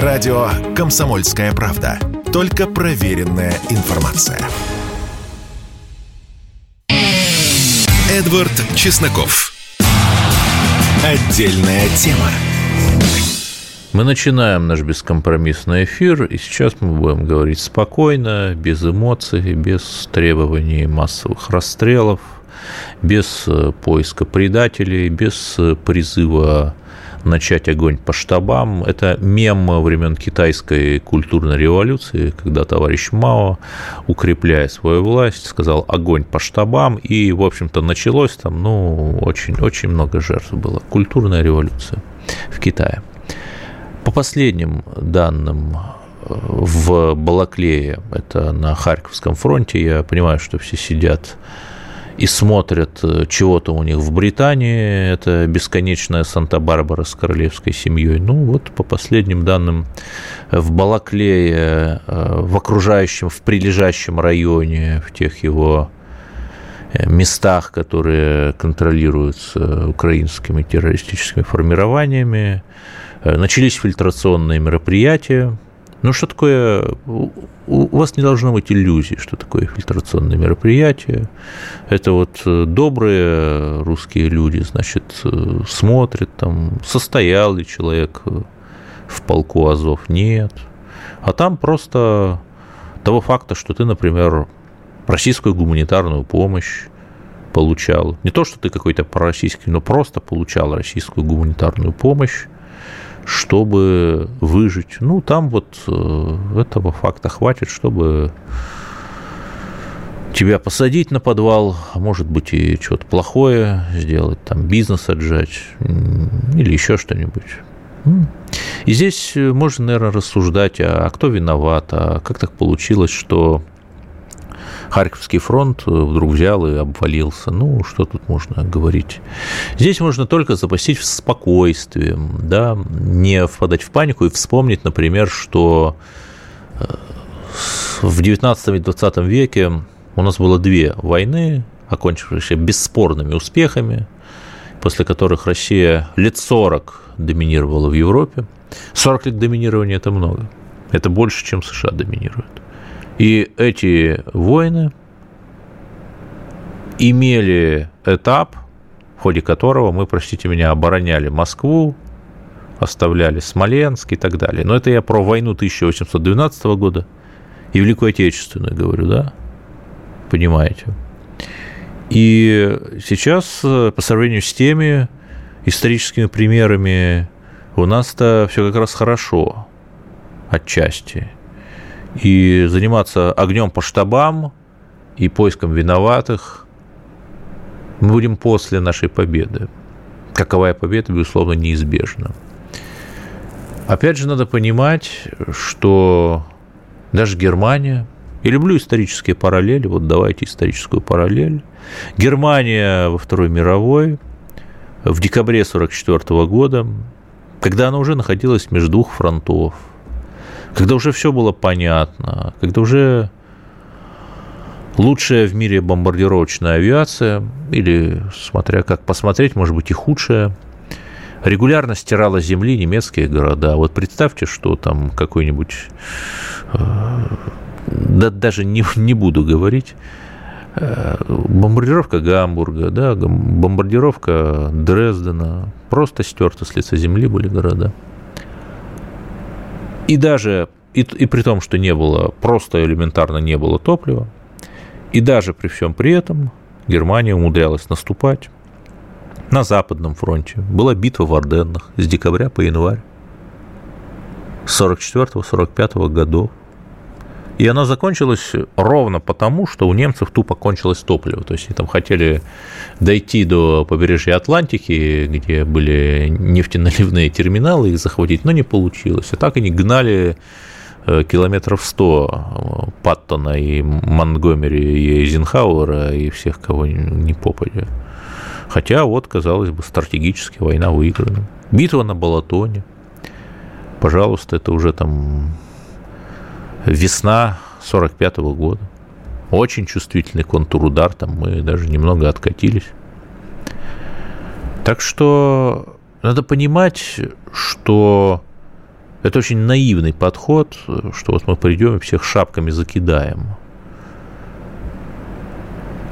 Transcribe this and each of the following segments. Радио «Комсомольская правда». Только проверенная информация. Эдвард Чесноков. Отдельная тема. Мы начинаем наш бескомпромиссный эфир, и сейчас мы будем говорить спокойно, без эмоций, без требований массовых расстрелов, без поиска предателей, без призыва начать огонь по штабам. Это мем времен китайской культурной революции, когда товарищ Мао, укрепляя свою власть, сказал «огонь по штабам», и, в общем-то, началось там, очень много жертв было. Культурная революция в Китае. По последним данным, в Балаклее, это на Харьковском фронте, я понимаю, что все сидят и смотрят, чего-то у них в Британии, это бесконечная Санта-Барбара с королевской семьей. По последним данным, в Балаклее, в окружающем, в прилежащем районе, в тех его местах, которые контролируются украинскими террористическими формированиями, начались фильтрационные мероприятия. Что такое? У вас не должно быть иллюзий, что такое фильтрационное мероприятие. Это добрые русские люди, смотрят, состоял ли человек в полку Азов, нет. А там просто того факта, что ты, например, российскую гуманитарную помощь получал. Не то, что ты какой-то пророссийский, но просто получал российскую гуманитарную помощь, чтобы выжить. Там этого факта хватит, чтобы тебя посадить на подвал, а может быть и что-то плохое сделать, бизнес отжать или еще что-нибудь. И здесь можно, наверное, рассуждать, а кто виноват, а как так получилось, что Харьковский фронт вдруг взял и обвалился. Что тут можно говорить? Здесь можно только запастись спокойствием, не впадать в панику и вспомнить, например, что в XIX и XX веке у нас было две войны, окончившиеся бесспорными успехами, после которых Россия лет 40 доминировала в Европе. 40 лет доминирования – это много. Это больше, чем США доминирует. И эти войны имели этап, в ходе которого мы, простите меня, обороняли Москву, оставляли Смоленск и так далее. Но это я про войну 1812 года и Великую Отечественную говорю, понимаете. И сейчас, по сравнению с теми историческими примерами, у нас-то все как раз хорошо отчасти. И заниматься огнем по штабам и поиском виноватых мы будем после нашей победы. Каковая победа, безусловно, неизбежна. Опять же, надо понимать, что даже Германия... Я люблю исторические параллели, давайте историческую параллель. Германия во Второй мировой в декабре 1944 года, когда она уже находилась между двух фронтов, когда уже все было понятно, когда уже лучшая в мире бомбардировочная авиация, или, смотря как посмотреть, может быть, и худшая, регулярно стирала с земли немецкие города. Представьте, что там какой-нибудь... даже не буду говорить. Бомбардировка Гамбурга, бомбардировка Дрездена. Просто стерты с лица земли были города. И даже, и при том, что не было, просто элементарно не было топлива, и даже при всем при этом Германия умудрялась наступать на Западном фронте. Была битва в Орденнах с декабря по январь 1944-1945 годов. И она закончилась ровно потому, что у немцев тупо кончилось топливо. То есть они там хотели дойти до побережья Атлантики, где были нефтеналивные терминалы, их захватить, но не получилось. А так они гнали километров 100 Паттона и Монтгомери, и Эйзенхауэра, и всех, кого не попадя. Хотя, казалось бы, стратегически война выиграна. Битва на Балатоне. Пожалуйста, это уже весна 1945 года. Очень чувствительный контрудар, мы даже немного откатились. Так что надо понимать, что Это очень наивный подход, что вот мы придем и всех шапками закидаем.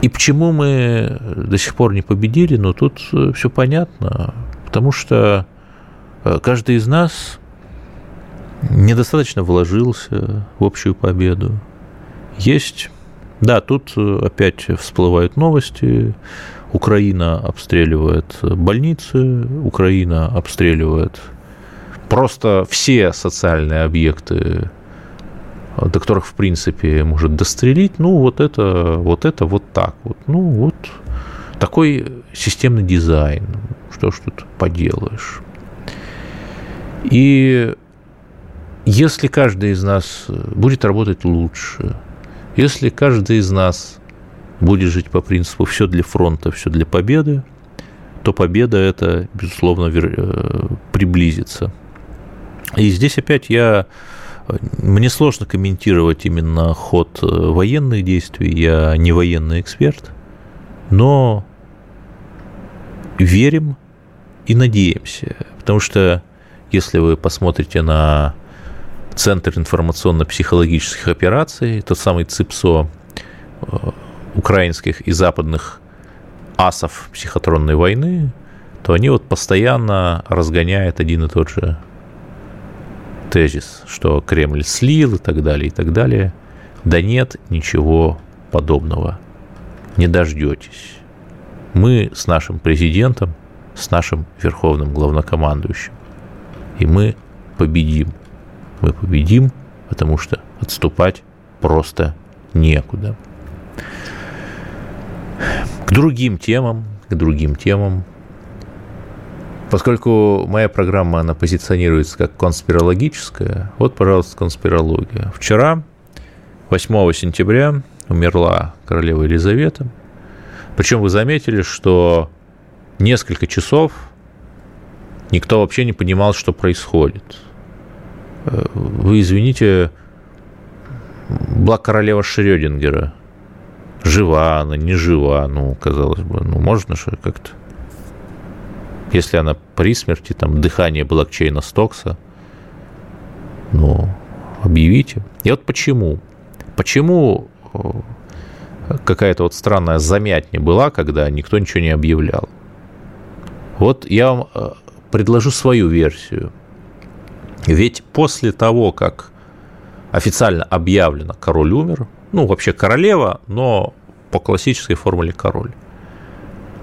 И почему мы до сих пор не победили, ну, тут все понятно. Потому что каждый из нас недостаточно вложился в общую победу. Есть... Да, тут опять всплывают новости. Украина обстреливает больницы, Украина обстреливает просто все социальные объекты, до которых, в принципе, может дострелить. Ну, вот это, вот так вот. Ну, вот такой системный дизайн. Что ж тут поделаешь. И если каждый из нас будет работать лучше, если каждый из нас будет жить по принципу «все для фронта, все для победы», то победа эта, безусловно, приблизится. И здесь опять мне сложно комментировать именно ход военных действий, я не военный эксперт, но верим и надеемся, потому что если вы посмотрите на Центр информационно-психологических операций, тот самый ЦИПСО украинских и западных асов психотронной войны, то они вот постоянно разгоняют один и тот же тезис, что Кремль слил и так далее, и так далее. Да нет ничего подобного. Не дождетесь. Мы с нашим президентом, с нашим верховным главнокомандующим. И мы победим. Мы победим, потому что отступать просто некуда. К другим темам. Поскольку моя программа, она позиционируется как конспирологическая, вот, пожалуйста, конспирология. Вчера, 8 сентября, умерла королева Елизавета. Причем вы заметили, что несколько часов никто вообще не понимал, что происходит. Вы извините, была королева Шрёдингера. Жива она, не жива, ну, казалось бы, ну, можно же как-то. Если она при смерти, там, дыхание блокчейна Стокса, ну, объявите. И вот почему какая-то вот странная замятня была, когда никто ничего не объявлял. Вот я вам предложу свою версию. Ведь после того, как официально объявлено король умер, ну, вообще королева, но по классической формуле король,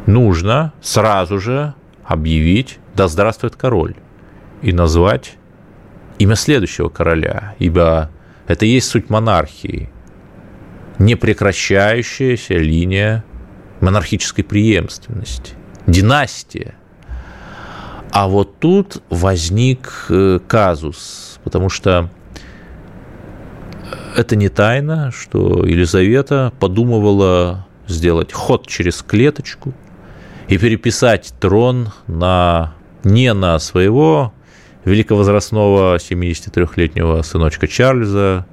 нужно сразу же объявить «Да здравствует король» и назвать имя следующего короля, ибо это и есть суть монархии, непрекращающаяся линия монархической преемственности, династия. А вот тут возник казус, потому что это не тайна, что Елизавета подумывала сделать ход через клеточку и переписать трон не на своего великовозрастного 73-летнего сыночка Чарльза,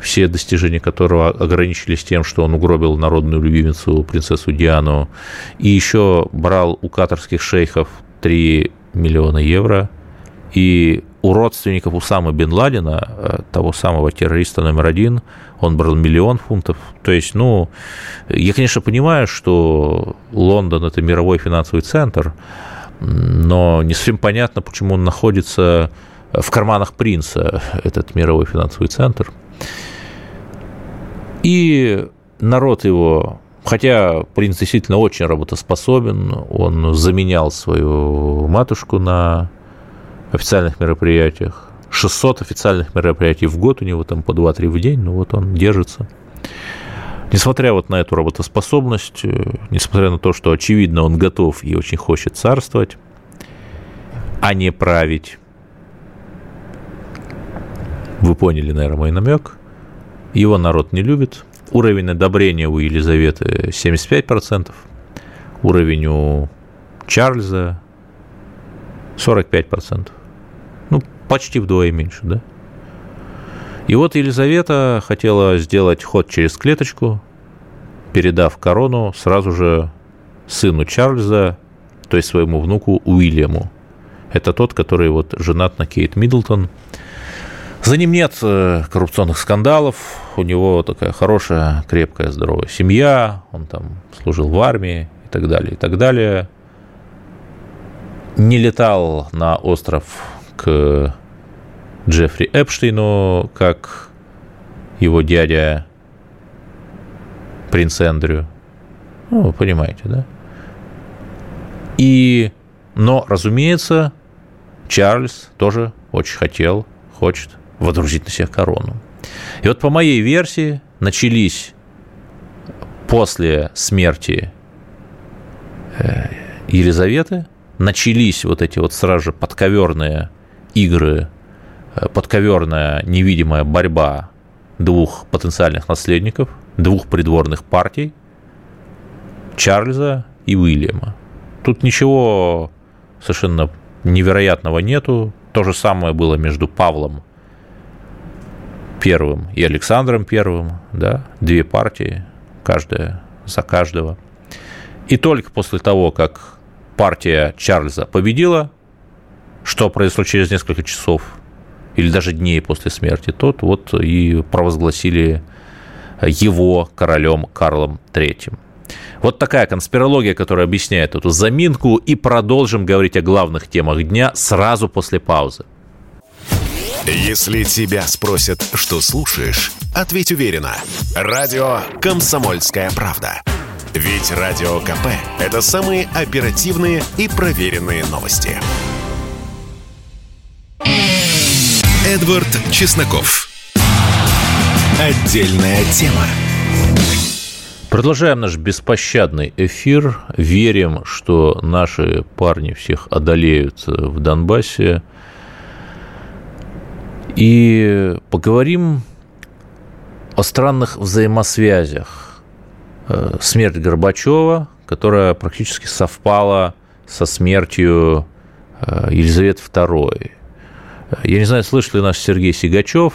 все достижения которого ограничились тем, что он угробил народную любимицу принцессу Диану и еще брал у катарских шейхов 3 миллиона евро, и у родственников Усамы бен Ладена, того самого террориста номер 1, он брал 1 миллион фунтов. То есть, ну, я, конечно, понимаю, что Лондон – это мировой финансовый центр, но не совсем понятно, почему он находится в карманах принца, этот мировой финансовый центр. И народ его... Хотя принц действительно очень работоспособен, он заменял свою матушку на официальных мероприятиях. 600 официальных мероприятий в год у него, там по 2-3 в день, но вот он держится. Несмотря вот на эту работоспособность, несмотря на то, что, очевидно, он готов и очень хочет царствовать, а не править. Вы поняли, наверное, мой намек. Его народ не любит. Уровень одобрения у Елизаветы 75%, уровень у Чарльза 45%. Ну, почти вдвое меньше, да? И вот Елизавета хотела сделать ход через клеточку, передав корону сразу же сыну Чарльза, то есть своему внуку Уильяму. Это тот, который вот женат на Кейт Миддлтон. За ним нет коррупционных скандалов, у него такая хорошая, крепкая, здоровая семья, он там служил в армии и так далее, и так далее. Не летал на остров к Джеффри Эпштейну, как его дядя принц Эндрю. Ну, вы понимаете, да? Но, разумеется, Чарльз тоже очень хотел, хочет водрузить на себя корону. И вот по моей версии начались после смерти Елизаветы, начались вот эти вот сразу же подковерные игры, подковерная невидимая борьба двух потенциальных наследников, двух придворных партий, Чарльза и Уильяма. Тут ничего совершенно невероятного нету. То же самое было между Павлом I и Александром I, да, две партии, каждая за каждого. И только после того, как партия Чарльза победила, что произошло через несколько часов или даже дней после смерти, тот вот и провозгласили его королем Карлом III. Вот такая конспирология, которая объясняет эту заминку, и продолжим говорить о главных темах дня сразу после паузы. Если тебя спросят, что слушаешь, ответь уверенно. Радио «Комсомольская правда». Ведь Радио КП – это самые оперативные и проверенные новости. Эдвард Чесноков. Отдельная тема. Продолжаем наш беспощадный эфир. Верим, что наши парни всех одолеют в Донбассе. И поговорим о странных взаимосвязях. Смерть Горбачева, которая практически совпала со смертью Елизаветы II. Я не знаю, слышал ли наш Сергей Сигачев.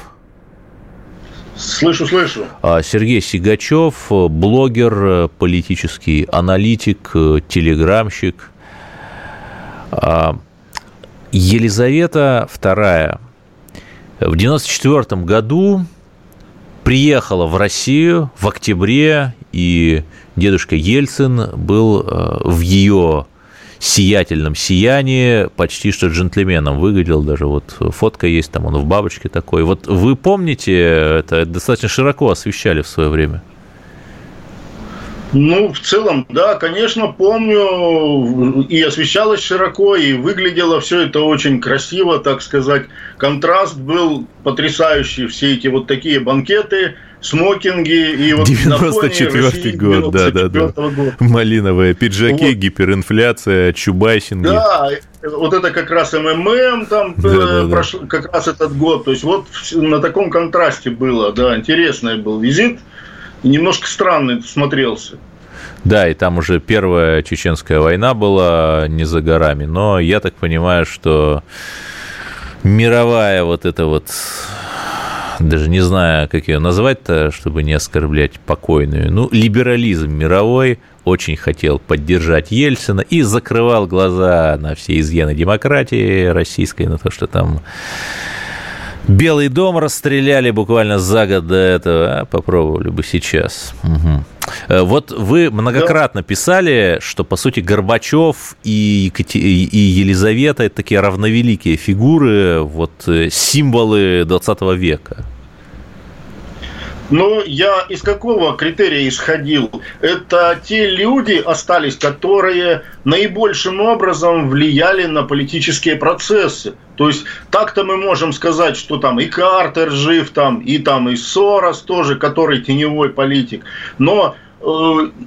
Слышу. Сергей Сигачев, блогер, политический аналитик, телеграмщик. Елизавета II в 1994 году приехала в Россию в октябре, и дедушка Ельцин был в ее сиятельном сиянии, почти что джентльменом выглядел, даже вот фотка есть, там он в бабочке такой. Вот вы помните, это достаточно широко освещали в свое время? Ну, в целом, да, конечно, помню, и освещалось широко, и выглядело все это очень красиво, так сказать. Контраст был потрясающий, все эти вот такие банкеты, смокинги и вот 94-й год, да. Малиновые пиджаки, вот. Гиперинфляция, чубайсинги. Да, вот это как раз МММ там прошло, как раз этот год. То есть вот на таком контрасте было, да, интересный был визит. И немножко странно смотрелся. Да, и там уже первая чеченская война была не за горами. Но я так понимаю, что мировая вот эта вот... Даже не знаю, как ее назвать-то, чтобы не оскорблять покойную. Ну, либерализм мировой очень хотел поддержать Ельцина и закрывал глаза на все изъяны демократии российской, на то, что там Белый дом расстреляли буквально за год до этого. Попробовали бы сейчас. Угу. Вот вы многократно писали, что, по сути, Горбачев и Елизавета – это такие равновеликие фигуры, вот символы 20 века. Ну, я из какого критерия исходил? Это те люди остались, которые наибольшим образом влияли на политические процессы. То есть, так-то мы можем сказать, что там и Картер жив, там и Сорос тоже, который теневой политик. Но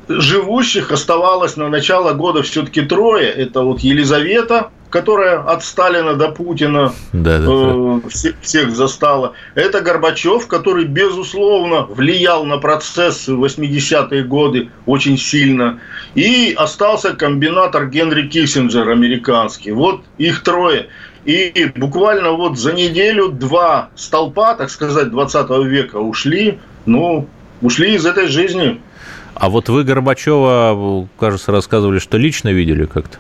живущих оставалось на начало года все-таки трое. Это вот Елизавета, которая от Сталина до Путина всех застала. Это Горбачев, который, безусловно, влиял на процессы в 80-е годы очень сильно. И остался комбинатор Генри Киссинджер, американский. Вот их трое. И буквально вот за неделю два столпа, так сказать, 20 века ушли из этой жизни. А вот вы Горбачева, кажется, рассказывали, что лично видели как-то?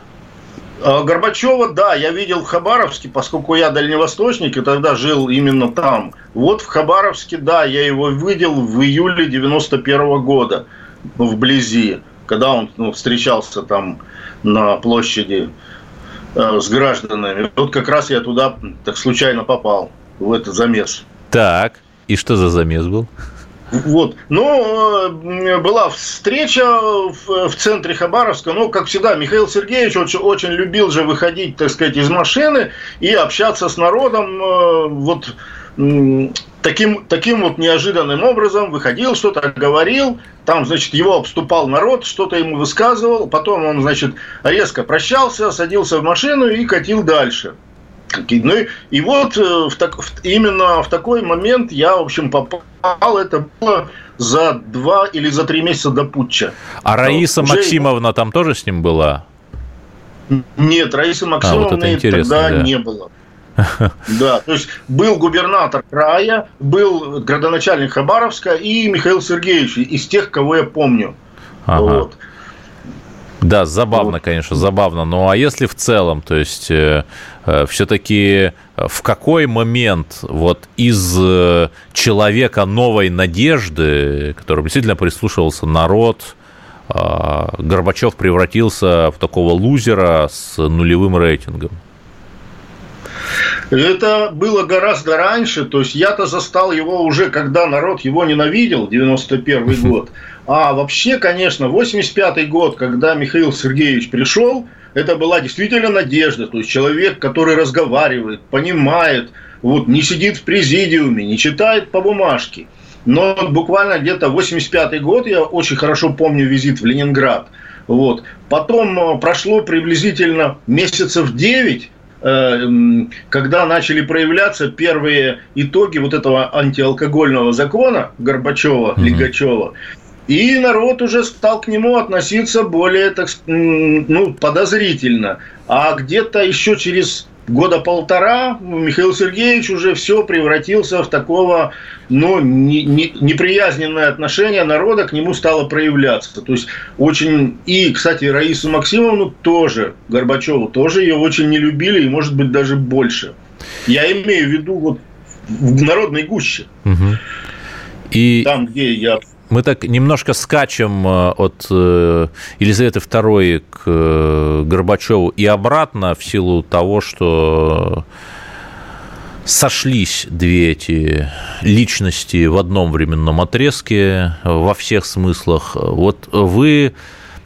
Горбачева, да, я видел в Хабаровске, поскольку я дальневосточник и тогда жил именно там. Вот в Хабаровске, да, я его видел в июле 91 года, вблизи, когда он встречался там на площади с гражданами. Вот как раз я туда так случайно попал, в этот замес. Так, и что за замес был? Вот. Ну, была встреча в центре Хабаровска. Ну, как всегда, Михаил Сергеевич очень любил же выходить, так сказать, из машины и общаться с народом. Вот таким вот неожиданным образом выходил, что-то говорил. Там, значит, его обступал народ, что-то ему высказывал. Потом он, значит, резко прощался, садился в машину и катил дальше. Ну, и вот именно в такой момент я, в общем, попал. Это было за 2 или за 3 месяца до путча. А Раиса Максимовна там тоже с ним была? Нет, Раисы Максимовны тогда не было. Да, то есть был губернатор края, был градоначальник Хабаровска и Михаил Сергеевич, из тех, кого я помню. Ага. Вот. Да, забавно, конечно, забавно. Ну, а если в целом, то есть, все-таки в какой момент вот из человека новой надежды, которым действительно прислушивался народ, Горбачев превратился в такого лузера с нулевым рейтингом? Это было гораздо раньше, то есть я-то застал его уже, когда народ его ненавидел, 91-й год. А вообще, конечно, 85-й год, когда Михаил Сергеевич пришел, это была действительно надежда. То есть человек, который разговаривает, понимает, вот, не сидит в президиуме, не читает по бумажке. Но буквально где-то 85-й год, я очень хорошо помню визит в Ленинград. Вот. Потом прошло приблизительно месяцев 9, когда начали проявляться первые итоги вот этого антиалкогольного закона Горбачева, Лигачева, и народ уже стал к нему относиться более, так подозрительно. А где-то еще через года полтора Михаил Сергеевич уже все превратился в такого, неприязненное отношение народа к нему стало проявляться. То есть очень... И, кстати, Раису Максимовну тоже, Горбачеву тоже, ее очень не любили, и, может быть, даже больше. Я имею в виду вот в народной гуще. Угу. И... Там, где я... Мы так немножко скачем от Елизаветы II к Горбачеву и обратно в силу того, что сошлись две эти личности в одном временном отрезке во всех смыслах. Вот вы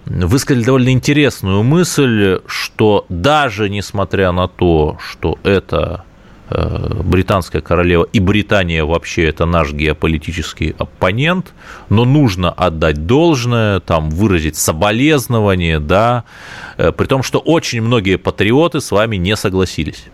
высказали довольно интересную мысль, что даже несмотря на то, что это британская королева и Британия вообще это наш геополитический оппонент, но нужно отдать должное, там выразить соболезнование, да, при том, что очень многие патриоты с вами не согласились.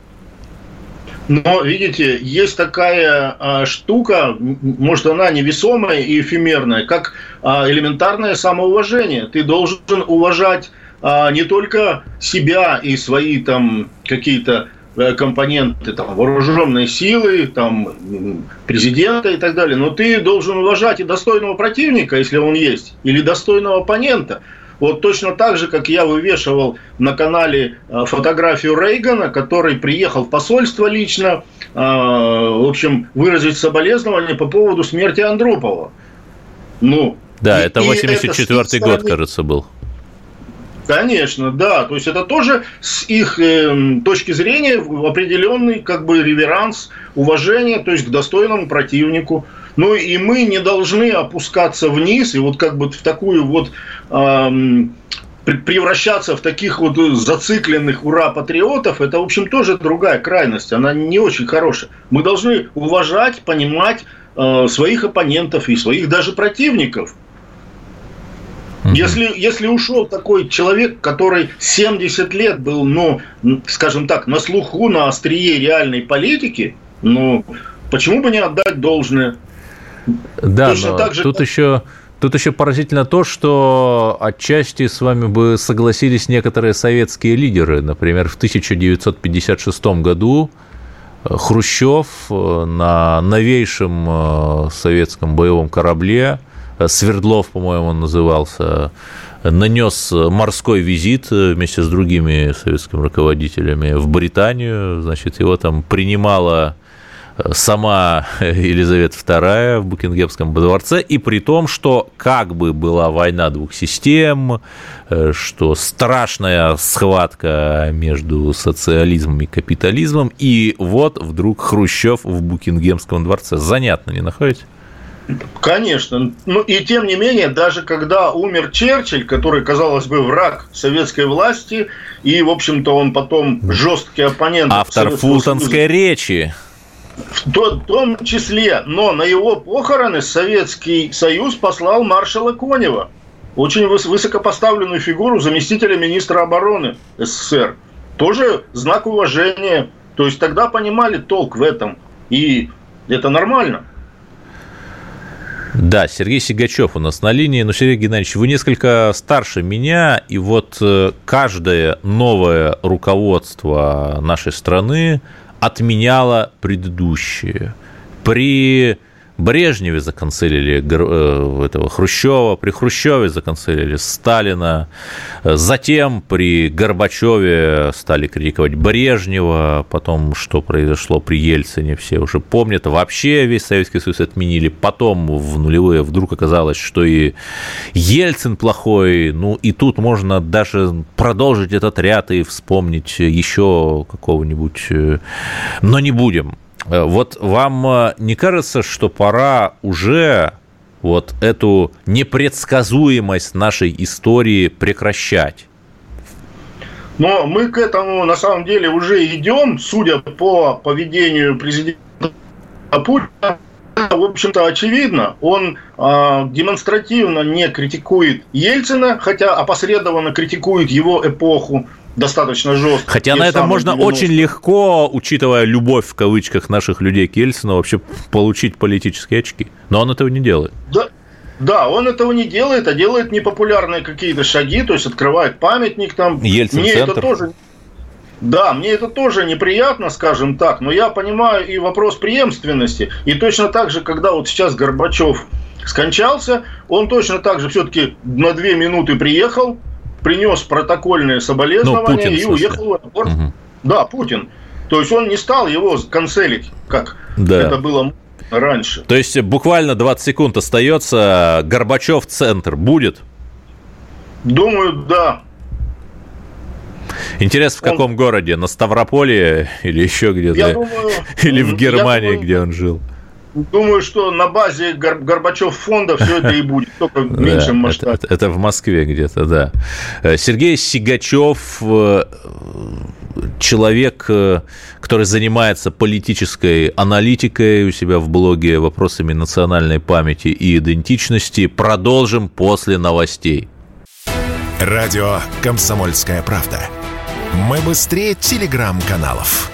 Но, видите, есть такая штука, может, она невесомая и эфемерная, как элементарное самоуважение. Ты должен уважать не только себя и свои там какие-то компоненты, там, вооруженные силы, там, президента и так далее. Но ты должен уважать и достойного противника, если он есть, или достойного оппонента. Вот точно так же, как я вывешивал на канале фотографию Рейгана, который приехал в посольство лично, в общем, выразить соболезнования по поводу смерти Андропова. Ну, да, это 84-й год, кажется, был. Конечно, да. То есть это тоже с их точки зрения определенный как бы реверанс, уважение, то есть к достойному противнику. Ну и мы не должны опускаться вниз и вот как бы в такую вот превращаться в таких вот зацикленных ура-патриотов. Это, в общем, тоже другая крайность. Она не очень хорошая. Мы должны уважать, понимать своих оппонентов и своих даже противников. Если ушел такой человек, который 70 лет был, скажем так, на слуху, на острие реальной политики, почему бы не отдать должное? Да, точно так же, тут еще поразительно то, что отчасти с вами бы согласились некоторые советские лидеры. Например, в 1956 году Хрущев на новейшем советском боевом корабле, Свердлов, по-моему, он назывался, нанес морской визит вместе с другими советскими руководителями в Британию. Значит, его там принимала сама Елизавета II в Букингемском дворце, и при том, что как бы была война двух систем, что страшная схватка между социализмом и капитализмом, и вот вдруг Хрущев в Букингемском дворце. Занятно, не находите? Конечно. Ну и тем не менее, даже когда умер Черчилль, который, казалось бы, враг советской власти, и, в общем-то, он потом жесткий оппонент... Автор Фултонской речи. В том числе, но на его похороны Советский Союз послал маршала Конева, очень высокопоставленную фигуру заместителя министра обороны СССР. Тоже знак уважения. То есть тогда понимали толк в этом. И это нормально. Да, Сергей Сигачев у нас на линии. Но, Сергей Геннадьевич, вы несколько старше меня, и вот каждое новое руководство нашей страны отменяла предыдущие. При Брежневе законцелили этого Хрущева, при Хрущеве законцелили Сталина, затем при Горбачеве стали критиковать Брежнева, потом, что произошло при Ельцине, все уже помнят, вообще весь Советский Союз отменили, потом в нулевые вдруг оказалось, что и Ельцин плохой, ну и тут можно даже продолжить этот ряд и вспомнить еще какого-нибудь, но не будем. Вот вам не кажется, что пора уже вот эту непредсказуемость нашей истории прекращать? Но мы к этому на самом деле уже идем, судя по поведению президента Путина. В общем-то, очевидно, он демонстративно не критикует Ельцина, хотя опосредованно критикует его эпоху достаточно жестко. Хотя на это можно 90-х. Очень легко, учитывая «любовь» в кавычках наших людей к Ельцину, вообще получить политические очки. Но он этого не делает. Да, он этого не делает, а делает непопулярные какие-то шаги, то есть открывает памятник там. Ельцин-центр. Мне это тоже неприятно, скажем так, но я понимаю и вопрос преемственности. И точно так же, когда вот сейчас Горбачев скончался, он точно так же все-таки на 2 минуты приехал, принес протокольные соболезнования Путин, и уехал в аэропорт. Угу. Да, Путин. То есть он не стал его канцелить, как это было раньше. То есть буквально 20 секунд остается. Горбачев-центр будет? Думаю, да. Интересно, в каком городе? На Ставрополье или еще где-то? Или в Германии, где он жил? Думаю, что на базе Горбачев-фонда все это и будет, только в меньшем масштабе. Это в Москве где-то, да. Сергей Сигачев, человек, который занимается политической аналитикой у себя в блоге, вопросами национальной памяти и идентичности. Продолжим после новостей. Радио «Комсомольская правда». Мы быстрее телеграм-каналов.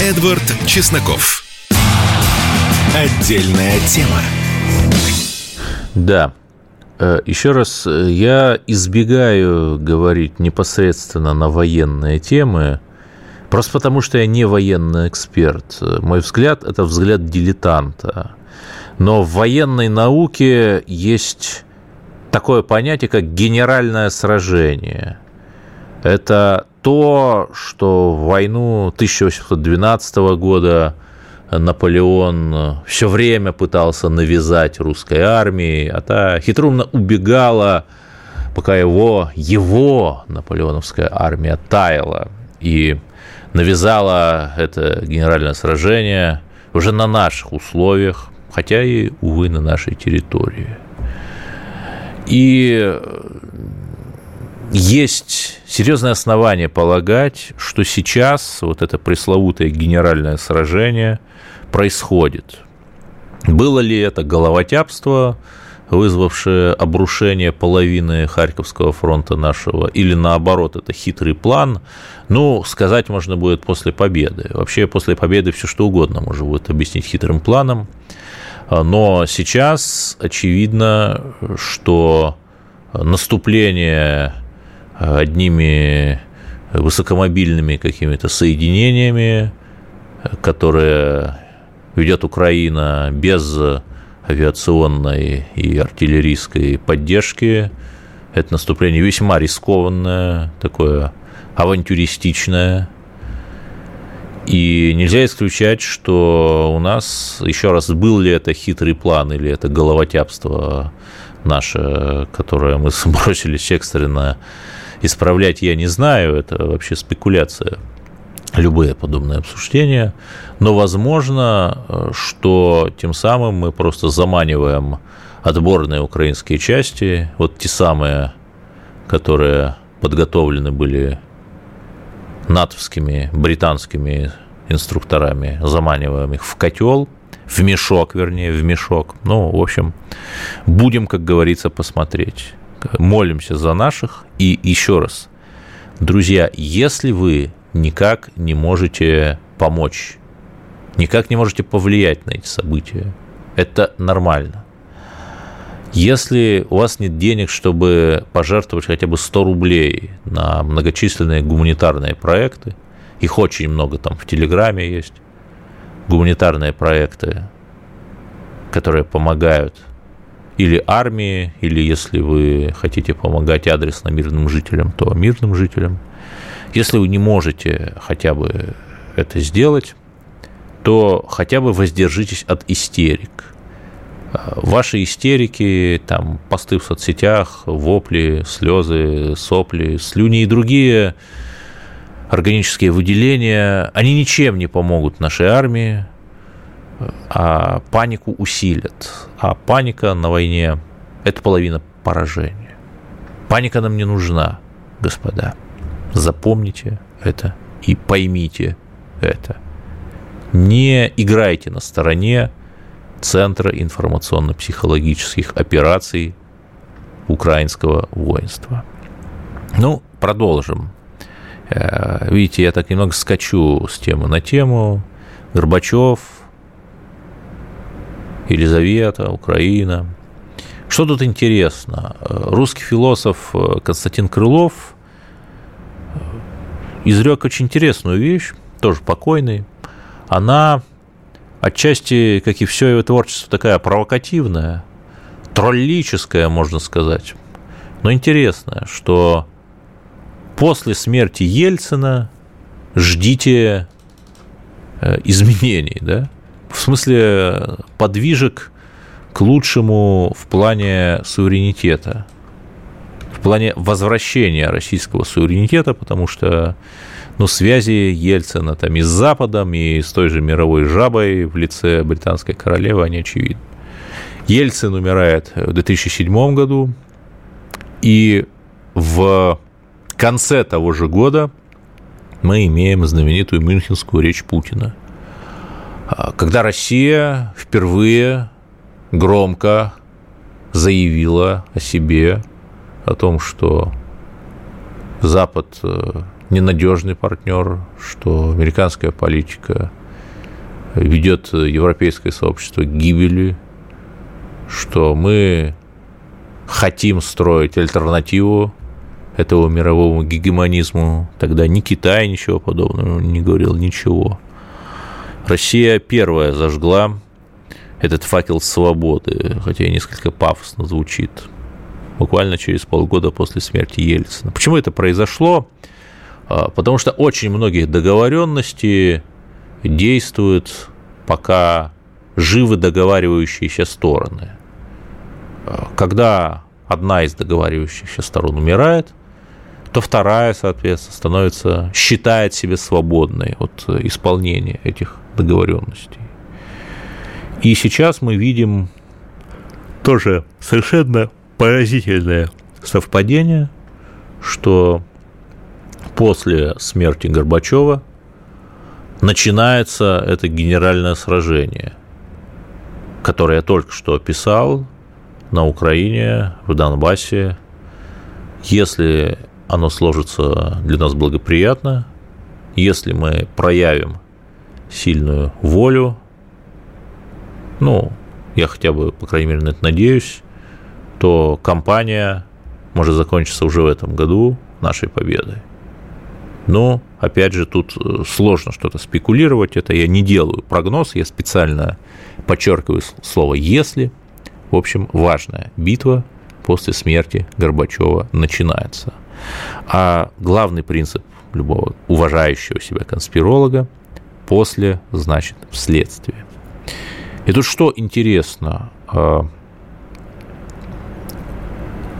Эдвард Чесноков. Отдельная тема. Да. Еще раз, я избегаю говорить непосредственно на военные темы, просто потому что я не военный эксперт. Мой взгляд – это взгляд дилетанта. Но в военной науке есть такое понятие, как генеральное сражение. Это то, что в войну 1812 года Наполеон все время пытался навязать русской армии, а та хитроумно убегала, пока его наполеоновская армия таяла, и навязала это генеральное сражение уже на наших условиях, хотя и, увы, на нашей территории. И есть серьезное основание полагать, что сейчас вот это пресловутое генеральное сражение происходит. Было ли это головотяпство, вызвавшее обрушение половины Харьковского фронта нашего, или наоборот, это хитрый план, сказать можно будет после победы. Вообще после победы все что угодно можно будет объяснить хитрым планом. Но сейчас очевидно, что наступление одними высокомобильными какими-то соединениями, которые ведет Украина без авиационной и артиллерийской поддержки. Это наступление весьма рискованное, такое авантюристичное. И нельзя исключать, что у нас, еще раз, был ли это хитрый план или это головотяпство наше, которое мы сбросились экстренно исправлять, я не знаю, это вообще спекуляция, любые подобные обсуждения, но возможно, что тем самым мы просто заманиваем отборные украинские части, вот те самые, которые подготовлены были натовскими, британскими инструкторами, заманиваем их в котел, в мешок, вернее, в мешок. Ну, в общем, будем, как говорится, посмотреть. Молимся за наших. И еще раз, друзья, если вы никак не можете помочь, никак не можете повлиять на эти события, это нормально. Если у вас нет денег, чтобы пожертвовать хотя бы 100 рублей на многочисленные гуманитарные проекты, их очень много там в Телеграме есть, гуманитарные проекты, которые помогают или армии, или если вы хотите помогать адресно мирным жителям, то мирным жителям. Если вы не можете хотя бы это сделать, то хотя бы воздержитесь от истерик. Ваши истерики, там, посты в соцсетях, вопли, слезы, сопли, слюни и другие органические выделения, они ничем не помогут нашей армии, а панику усилят. А паника на войне – это половина поражения. Паника нам не нужна, господа. Запомните это и поймите это. Не играйте на стороне Центра информационно-психологических операций украинского воинства. Ну, продолжим. Видите, я так немного скачу с темы на тему. Горбачев, Елизавета, Украина. Что тут интересно? Русский философ Константин Крылов изрек очень интересную вещь, тоже покойный. Она отчасти, как и все его творчество, такая провокативная, троллическая, можно сказать. Но интересно, что после смерти Ельцина ждите изменений, да? В смысле подвижек к лучшему в плане суверенитета, в плане возвращения российского суверенитета, потому что, ну, связи Ельцина там и с Западом, и с той же мировой жабой в лице британской королевы, они очевидны. Ельцин умирает в 2007 году, и в конце того же года мы имеем знаменитую мюнхенскую речь Путина, когда Россия впервые громко заявила о себе, о том, что Запад ненадежный партнер, что американская политика ведет европейское сообщество к гибели, что мы хотим строить альтернативу этого мировому гегемонизму. Тогда ни Китай ничего подобного не говорил, ничего. Россия первая зажгла этот факел свободы, хотя и несколько пафосно звучит, буквально через полгода после смерти Ельцина. Почему это произошло? Потому что очень многие договоренности действуют, пока живы договаривающиеся стороны. Когда одна из договаривающихся сторон умирает, то вторая, соответственно, становится, считает себя свободной от исполнения этих договоренностей. И сейчас мы видим тоже совершенно поразительное совпадение, что после смерти Горбачева начинается это генеральное сражение, которое я только что описал на Украине, в Донбассе. Если оно сложится для нас благоприятно, если мы проявим сильную волю, ну, я хотя бы, по крайней мере, на это надеюсь, то кампания может закончиться уже в этом году нашей победой. Ну, Опять же, тут сложно что-то спекулировать. Это я не делаю прогноз, я специально подчеркиваю слово «если». В общем, важная битва после смерти Горбачева начинается. А главный принцип любого уважающего себя конспиролога – после, значит, вследствие. И тут что интересно,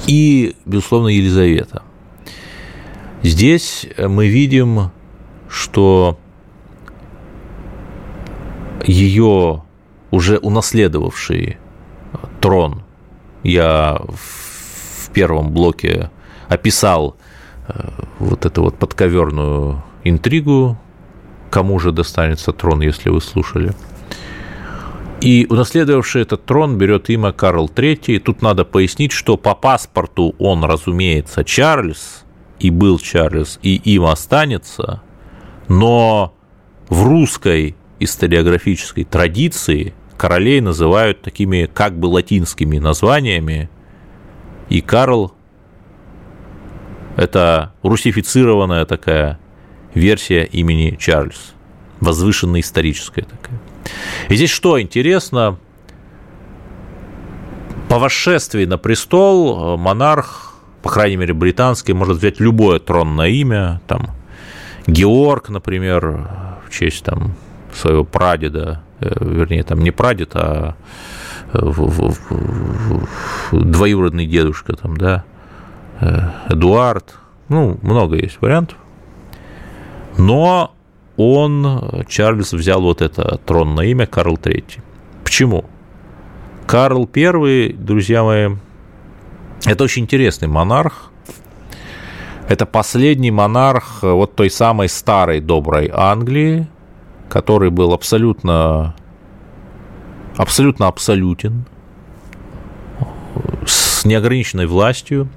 и, безусловно, Елизавета. Здесь мы видим, что ее уже унаследовавший трон, я в первом блоке описал вот эту вот подковерную интригу, кому же достанется трон, если вы слушали. И унаследовавший этот трон берет имя Карл III. И тут надо пояснить, что по паспорту он, разумеется, Чарльз, и был Чарльз, и им останется, но в русской историографической традиции королей называют такими как бы латинскими названиями, и Карл – это русифицированная такая версия имени Чарльз, возвышенно-историческая такая. И здесь что интересно, по восшествии на престол монарх, по крайней мере британский, может взять любое тронное имя, там Георг, например, в честь там своего прадеда, вернее, там не прадед, а двоюродный дедушка, там, да, Эдуард, ну, много есть вариантов, но он, Чарльз, взял вот это тронное имя Карл III. Почему? Карл I, друзья мои, это очень интересный монарх. Это последний монарх вот той самой старой доброй Англии, который был абсолютно абсолютен, с неограниченной властью.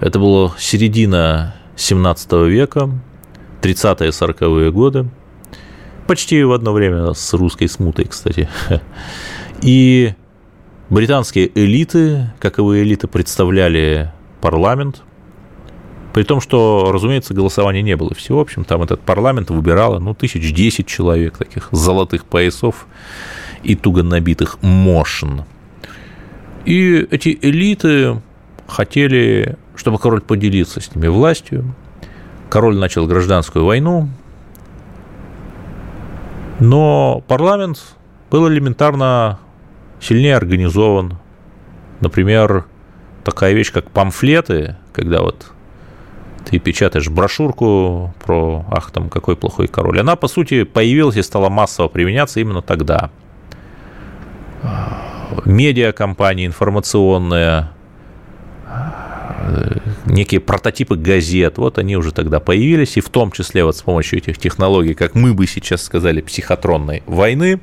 Это была середина XVII века. 30-е, 40-е годы, почти в одно время с русской смутой, кстати. И британские элиты, как и элиты, представляли парламент, при том, что, разумеется, голосования не было всеобщим, там этот парламент выбирало, 1010 человек таких золотых поясов и туго набитых мошен. И эти элиты хотели, чтобы король поделился с ними властью. Король начал гражданскую войну, но парламент был элементарно сильнее организован. Например, такая вещь, как памфлеты, когда вот ты печатаешь брошюрку про «ах, там какой плохой король». Она, по сути, появилась и стала массово применяться именно тогда. Медиакомпании информационные, некие прототипы газет, вот они уже тогда появились, и в том числе вот с помощью этих технологий, как мы бы сейчас сказали, психотронной войны,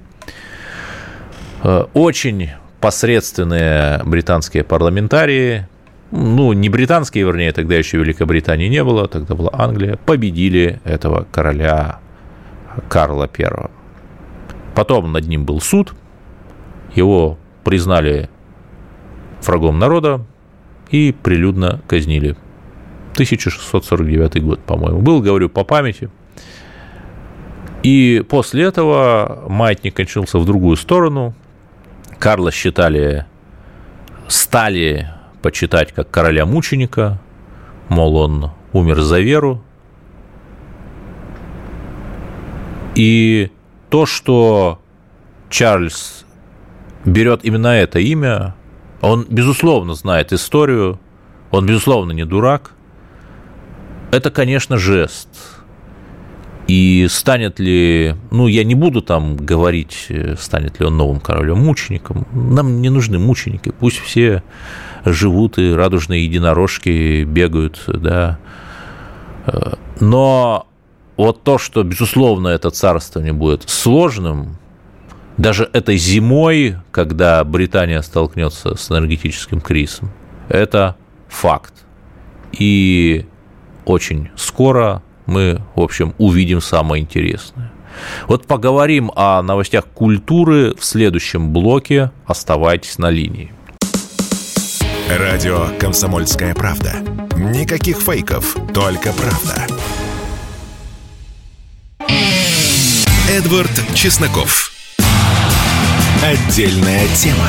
очень посредственные британские парламентарии, не британские, вернее, тогда еще Великобритании не было, тогда была Англия, победили этого короля Карла I. Потом над ним был суд, его признали врагом народа, и прилюдно казнили. 1649 год, по-моему, был, говорю, по памяти. И после этого маятник кончился в другую сторону. Карла стали почитать как короля-мученика, мол, он умер за веру. И то, что Чарльз берет именно это имя, он, безусловно, знает историю, он, безусловно, не дурак. Это, конечно, жест. И станет ли... я не буду там говорить, станет ли он новым королем-мучеником. Нам не нужны мученики. Пусть все живут, и радужные единорожки бегают, да. Но вот то, что, безусловно, это царствование будет сложным, даже этой зимой, когда Британия столкнется с энергетическим кризисом, это факт. И очень скоро мы, в общем, увидим самое интересное. Вот поговорим о новостях культуры в следующем блоке. Оставайтесь на линии. Радио «Комсомольская правда». Никаких фейков, только правда. Эдвард Чесноков. Отдельная тема.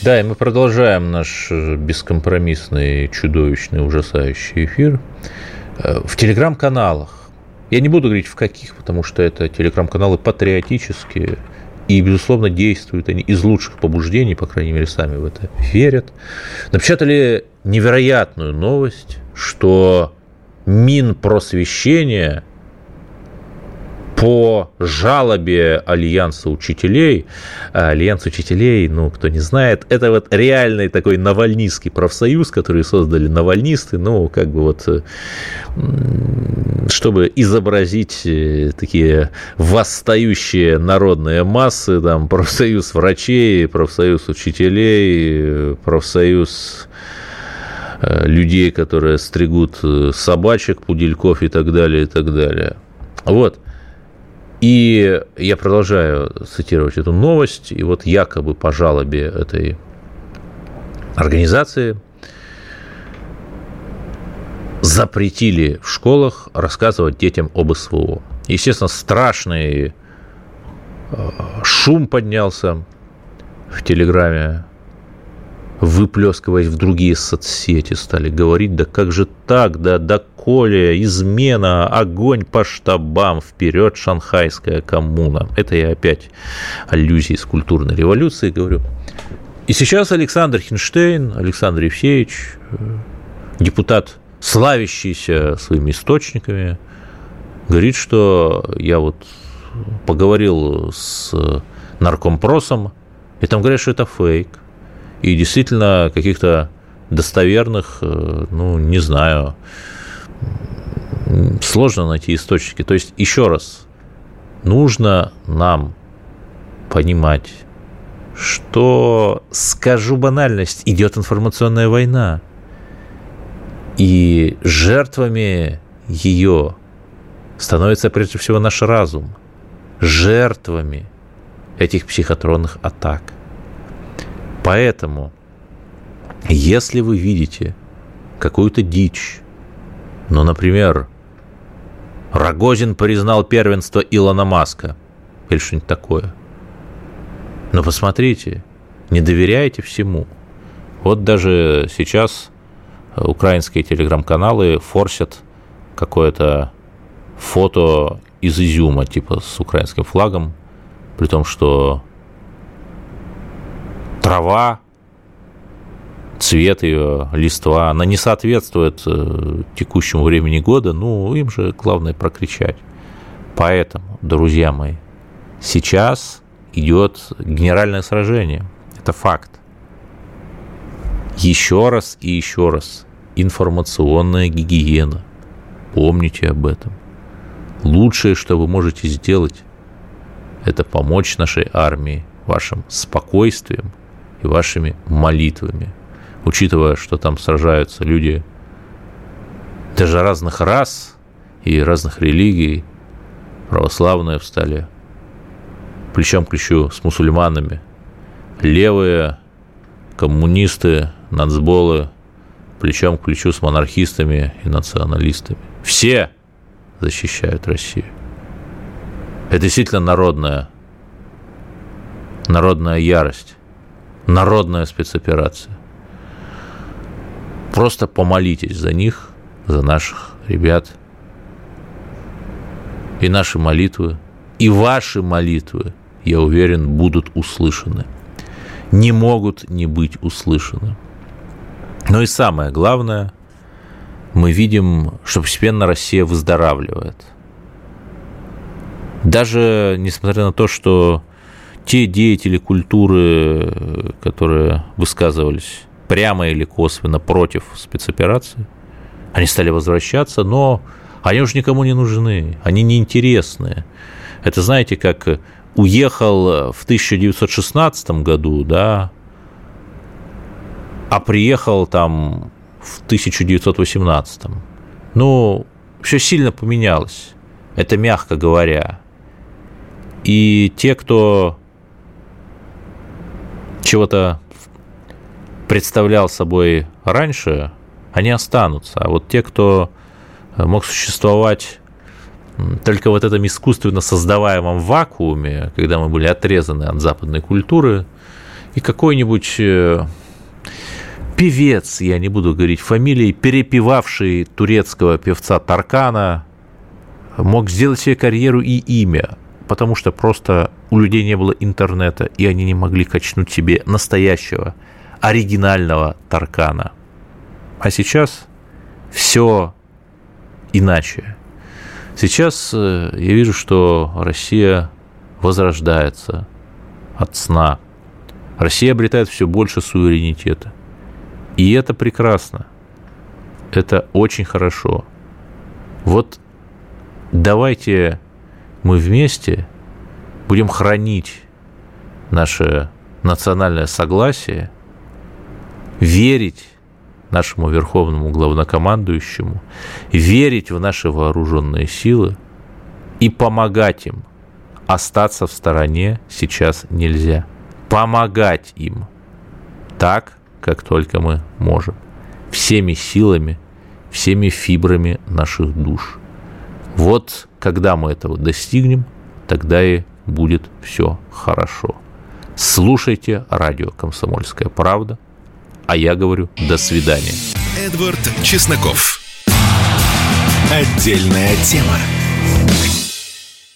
Да, и мы продолжаем наш бескомпромиссный, чудовищный, ужасающий эфир. В телеграм-каналах, я не буду говорить в каких, потому что это телеграм-каналы патриотические, и, безусловно, действуют они из лучших побуждений, по крайней мере, сами в это верят, напечатали невероятную новость, что Минпросвещение по жалобе Альянса учителей, ну, кто не знает, это вот реальный такой навальнистский профсоюз, который создали навальнисты, ну, как бы вот, чтобы изобразить такие восстающие народные массы, там, профсоюз врачей, профсоюз учителей, профсоюз людей, которые стригут собачек, пудельков и так далее, и так далее. Вот. И я продолжаю цитировать эту новость. И вот якобы по жалобе этой организации запретили в школах рассказывать детям об СВО. Естественно, страшный шум поднялся в Телеграме, выплескиваясь в другие соцсети, стали говорить: да как же так, да доколе, измена, огонь по штабам, вперед, шанхайская коммуна. Это я опять аллюзии с культурной революцией говорю. И сейчас Александр Хинштейн, Александр Евсеевич, депутат, славящийся своими источниками, говорит, что я вот поговорил с наркомпросом, и там говорят, что это фейк. И действительно каких-то достоверных, ну, не знаю, сложно найти источники. То есть, еще раз, нужно нам понимать, что, скажу банальность, идет информационная война. И жертвами ее становится, прежде всего, наш разум. Жертвами этих психотронных атак. Поэтому, если вы видите какую-то дичь, ну, например, Рогозин признал первенство Илона Маска или что-нибудь такое, но посмотрите, не доверяйте всему. Вот даже сейчас украинские телеграм-каналы форсят какое-то фото из Изюма, типа с украинским флагом, при том, что трава, цвет ее, листва, она не соответствует текущему времени года, ну, им же главное прокричать. Поэтому, друзья мои, сейчас идет генеральное сражение. Это факт. Еще раз и еще раз. Информационная гигиена. Помните об этом. Лучшее, что вы можете сделать, это помочь нашей армии вашим спокойствием и вашими молитвами, учитывая, что там сражаются люди даже разных рас и разных религий. Православные встали плечом к плечу с мусульманами, левые коммунисты, нацболы плечом к плечу с монархистами и националистами. Все защищают Россию. Это действительно народная ярость. Народная спецоперация. Просто помолитесь за них, за наших ребят. И наши молитвы, и ваши молитвы, я уверен, будут услышаны. Не могут не быть услышаны. Но и самое главное, мы видим, что постепенно Россия выздоравливает. Даже несмотря на то, что те деятели культуры, которые высказывались прямо или косвенно против спецоперации, они стали возвращаться, но они уже никому не нужны, они неинтересны. Это, знаете, как уехал в 1916 году, да, а приехал там в 1918. Ну, все сильно поменялось, это мягко говоря. И те, кто чего-то представлял собой раньше, они останутся. А вот те, кто мог существовать Только вот этом искусственно создаваемом вакууме, когда мы были отрезаны от западной культуры, и какой-нибудь певец, я не буду говорить фамилии, перепевавший турецкого певца Таркана, мог сделать себе карьеру и имя, потому что просто у людей не было интернета, и они не могли качнуть себе настоящего, оригинального Таркана. А сейчас все иначе. Сейчас я вижу, что Россия возрождается от сна. Россия обретает все больше суверенитета. И это прекрасно. Это очень хорошо. Вот давайте мы вместе будем хранить наше национальное согласие, верить нашему верховному главнокомандующему, верить в наши вооруженные силы и помогать им. Остаться в стороне сейчас нельзя. Помогать им так, как только мы можем. Всеми силами, всеми фибрами наших душ. Вот когда мы этого достигнем, тогда и будет все хорошо. Слушайте радио «Комсомольская правда». А я говорю, до свидания. Эдвард Чесноков. Отдельная тема.